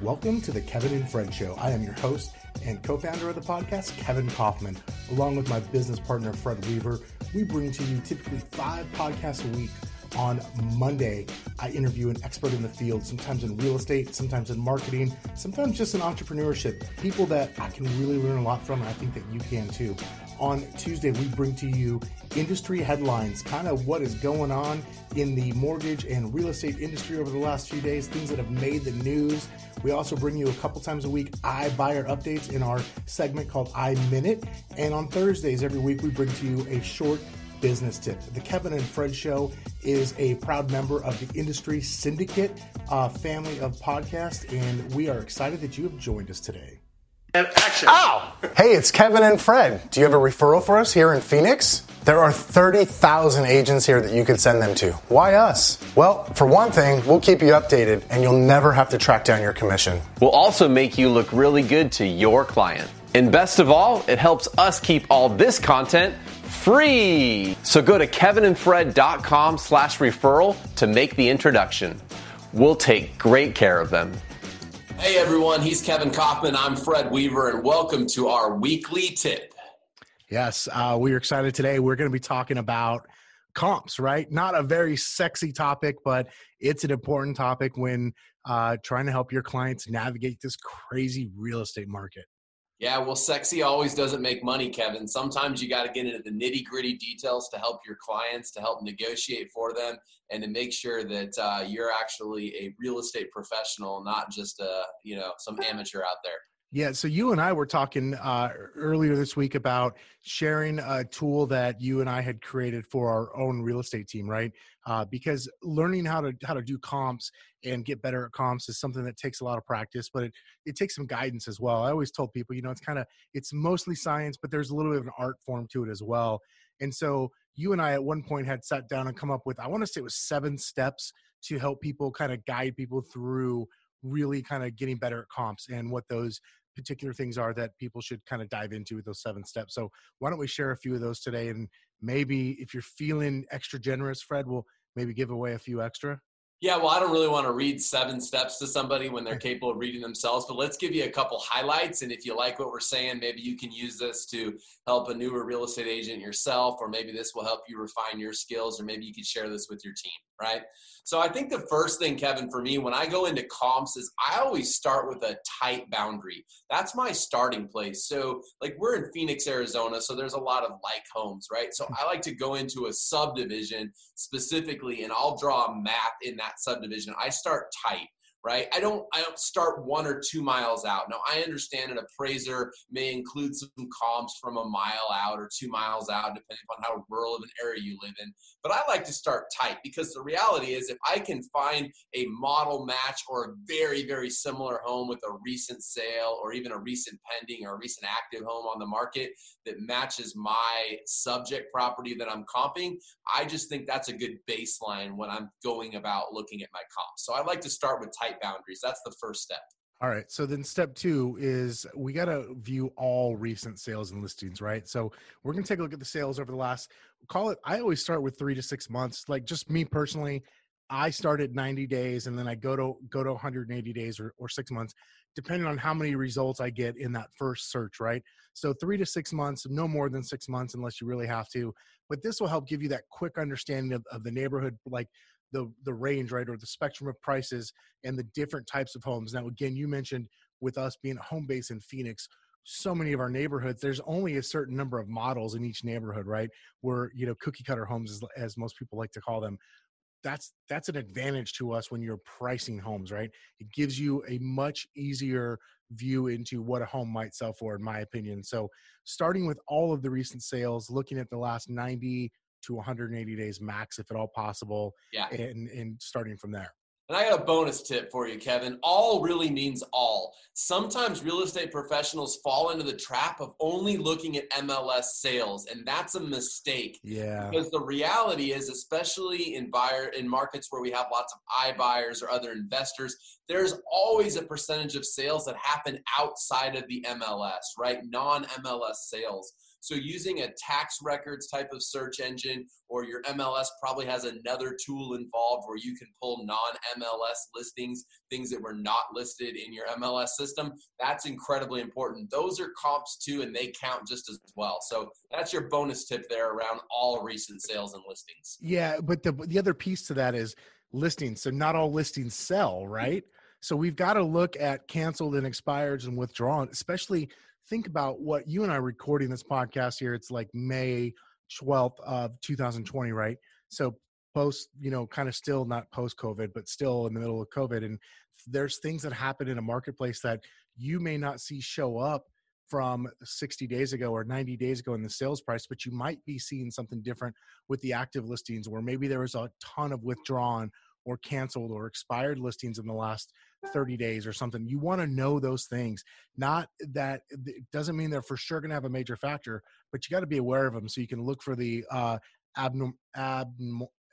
Welcome to the Kevin and Fred Show. I am your host and co-founder of the podcast, Kevin Kaufman. Along with my business partner, Fred Weaver, we bring to you typically 5 podcasts a week. On Monday, I interview an expert in the field, sometimes in real estate, sometimes in marketing, sometimes just in entrepreneurship, people that I can really learn a lot from, and I think that you can too. On Tuesday, we bring to you industry headlines, kind of what is going on in the mortgage and real estate industry over the last few days, things that have made the news. We also bring you a couple times a week iBuyer updates in our segment called iMinute. And on Thursdays every week, we bring to you a short business tip. The Kevin and Fred Show is a proud member of the Industry Syndicate family of podcasts, and we are excited that you have joined us today. Action! Ow! Hey, it's Kevin and Fred. Do you have a referral for us here in Phoenix? There are 30,000 agents here that you could send them to. Why us? Well, for one thing, we'll keep you updated, and you'll never have to track down your commission. We'll also make you look really good to your client. And best of all, it helps us keep all this content free. So go to kevinandfred.com/referral to make the introduction. We'll take great care of them. Hey everyone, he's Kevin Kaufman. I'm Fred Weaver, and welcome to our weekly tip. Yes, we're excited today. We're going to be talking about comps, right? Not a very sexy topic, but it's an important topic when trying to help your clients navigate this crazy real estate market. Yeah, well, sexy always doesn't make money, Kevin. Sometimes you got to get into the nitty-gritty details to help your clients, to help negotiate for them, and to make sure that you're actually a real estate professional, not just some amateur out there. Yeah, so you and I were talking earlier this week about sharing a tool that you and I had created for our own real estate team, right? Because learning how to do comps and get better at comps is something that takes a lot of practice, but it takes some guidance as well. I always told people, it's mostly science, but there's a little bit of an art form to it as well. And so you and I at one point had sat down and come up with, I want to say it was 7 steps to help people kind of guide people through really kind of getting better at comps and what those particular things are that people should kind of dive into with those 7 steps. So why don't we share a few of those today? And maybe if you're feeling extra generous, Fred, we'll maybe give away a few extra. Yeah, well, I don't really want to read 7 steps to somebody when they're capable of reading themselves, but let's give you a couple highlights. And if you like what we're saying, maybe you can use this to help a newer real estate agent yourself, or maybe this will help you refine your skills, or maybe you can share this with your team, right? So I think the first thing, Kevin, for me, when I go into comps is I always start with a tight boundary. That's my starting place. So like we're in Phoenix, Arizona, so there's a lot of like homes, right? So I like to go into a subdivision specifically, and I'll draw a map in that subdivision. I start tight, right? I don't start 1 or 2 miles out. Now, I understand an appraiser may include some comps from a mile out or 2 miles out, depending on how rural of an area you live in. But I like to start tight because the reality is if I can find a model match or a very, very similar home with a recent sale or even a recent pending or a recent active home on the market that matches my subject property that I'm comping, I just think that's a good baseline when I'm going about looking at my comps. So I like to start with tight boundaries. That's the first step. All right. So then step 2 is we got to view all recent sales and listings, right? So we're going to take a look at the sales over the last, I always start with 3 to 6 months. Like just me personally, I start at 90 days and then I go to 180 days or 6 months, depending on how many results I get in that first search, right? So 3 to 6 months, no more than 6 months unless you really have to. But this will help give you that quick understanding of the neighborhood, like the range, right, or the spectrum of prices and the different types of homes. Now, again, you mentioned with us being a home base in Phoenix, so many of our neighborhoods, there's only a certain number of models in each neighborhood, right? Where, cookie cutter homes, as most people like to call them. That's an advantage to us when you're pricing homes, right? It gives you a much easier view into what a home might sell for, in my opinion. So starting with all of the recent sales, looking at the last 90 to 180 days max, if at all possible, yeah. And starting from there. And I got a bonus tip for you, Kevin. All really means all. Sometimes real estate professionals fall into the trap of only looking at MLS sales, and that's a mistake. Yeah. Because the reality is, especially in markets where we have lots of iBuyers or other investors, there's always a percentage of sales that happen outside of the MLS, right? Non-MLS sales. So using a tax records type of search engine, or your MLS probably has another tool involved where you can pull non-MLS listings, things that were not listed in your MLS system. That's incredibly important. Those are comps too, and they count just as well. So that's your bonus tip there around all recent sales and listings. Yeah, but the other piece to that is listings. So not all listings sell, right? So we've got to look at canceled and expireds and withdrawn, especially think about what you and I are recording this podcast here. It's like May 12th of 2020, right? So post, kind of still not post COVID, but still in the middle of COVID. And there's things that happen in a marketplace that you may not see show up from 60 days ago or 90 days ago in the sales price, but you might be seeing something different with the active listings, where maybe there was a ton of withdrawn or canceled or expired listings in the last 30 days or something. You want to know those things. Not that it doesn't mean they're for sure going to have a major factor, but you got to be aware of them so you can look for the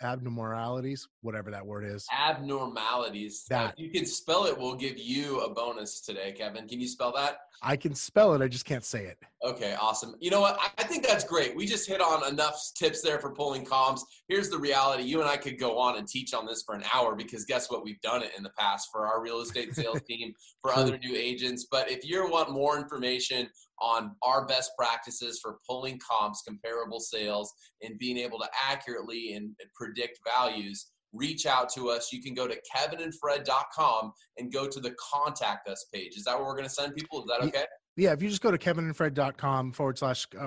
abnormalities, whatever that word is. Abnormalities. If you can spell it, we'll give you a bonus today, Kevin. Can you spell that? I can spell it. I just can't say it. Okay, awesome. You know what? I think that's great. We just hit on enough tips there for pulling comps. Here's the reality. You and I could go on and teach on this for an hour, because guess what? We've done it in the past for our real estate sales team, for other new agents. But if you want more information on our best practices for pulling comps, comparable sales, and being able to accurately and predict values, reach out to us. You can go to kevinandfred.com and go to the contact us page. Is that where we're going to send people? Is that okay? Yeah, if you just go to kevinandfred.com/,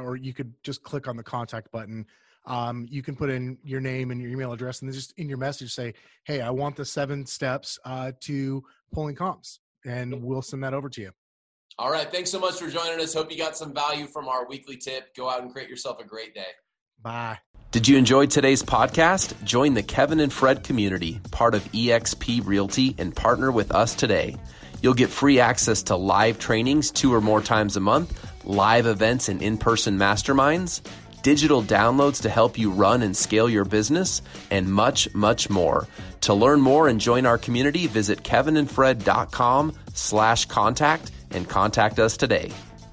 or you could just click on the contact button. You can put in your name and your email address, and then just in your message say, hey, I want the 7 steps to pulling comps, and we'll send that over to you. All right. Thanks so much for joining us. Hope you got some value from our weekly tip. Go out and create yourself a great day. Bye. Did you enjoy today's podcast? Join the Kevin and Fred community, part of EXP Realty, and partner with us today. You'll get free access to live trainings 2 or more times a month, live events and in-person masterminds, digital downloads to help you run and scale your business, and much, much more. To learn more and join our community, visit kevinandfred.com/contact and contact us today.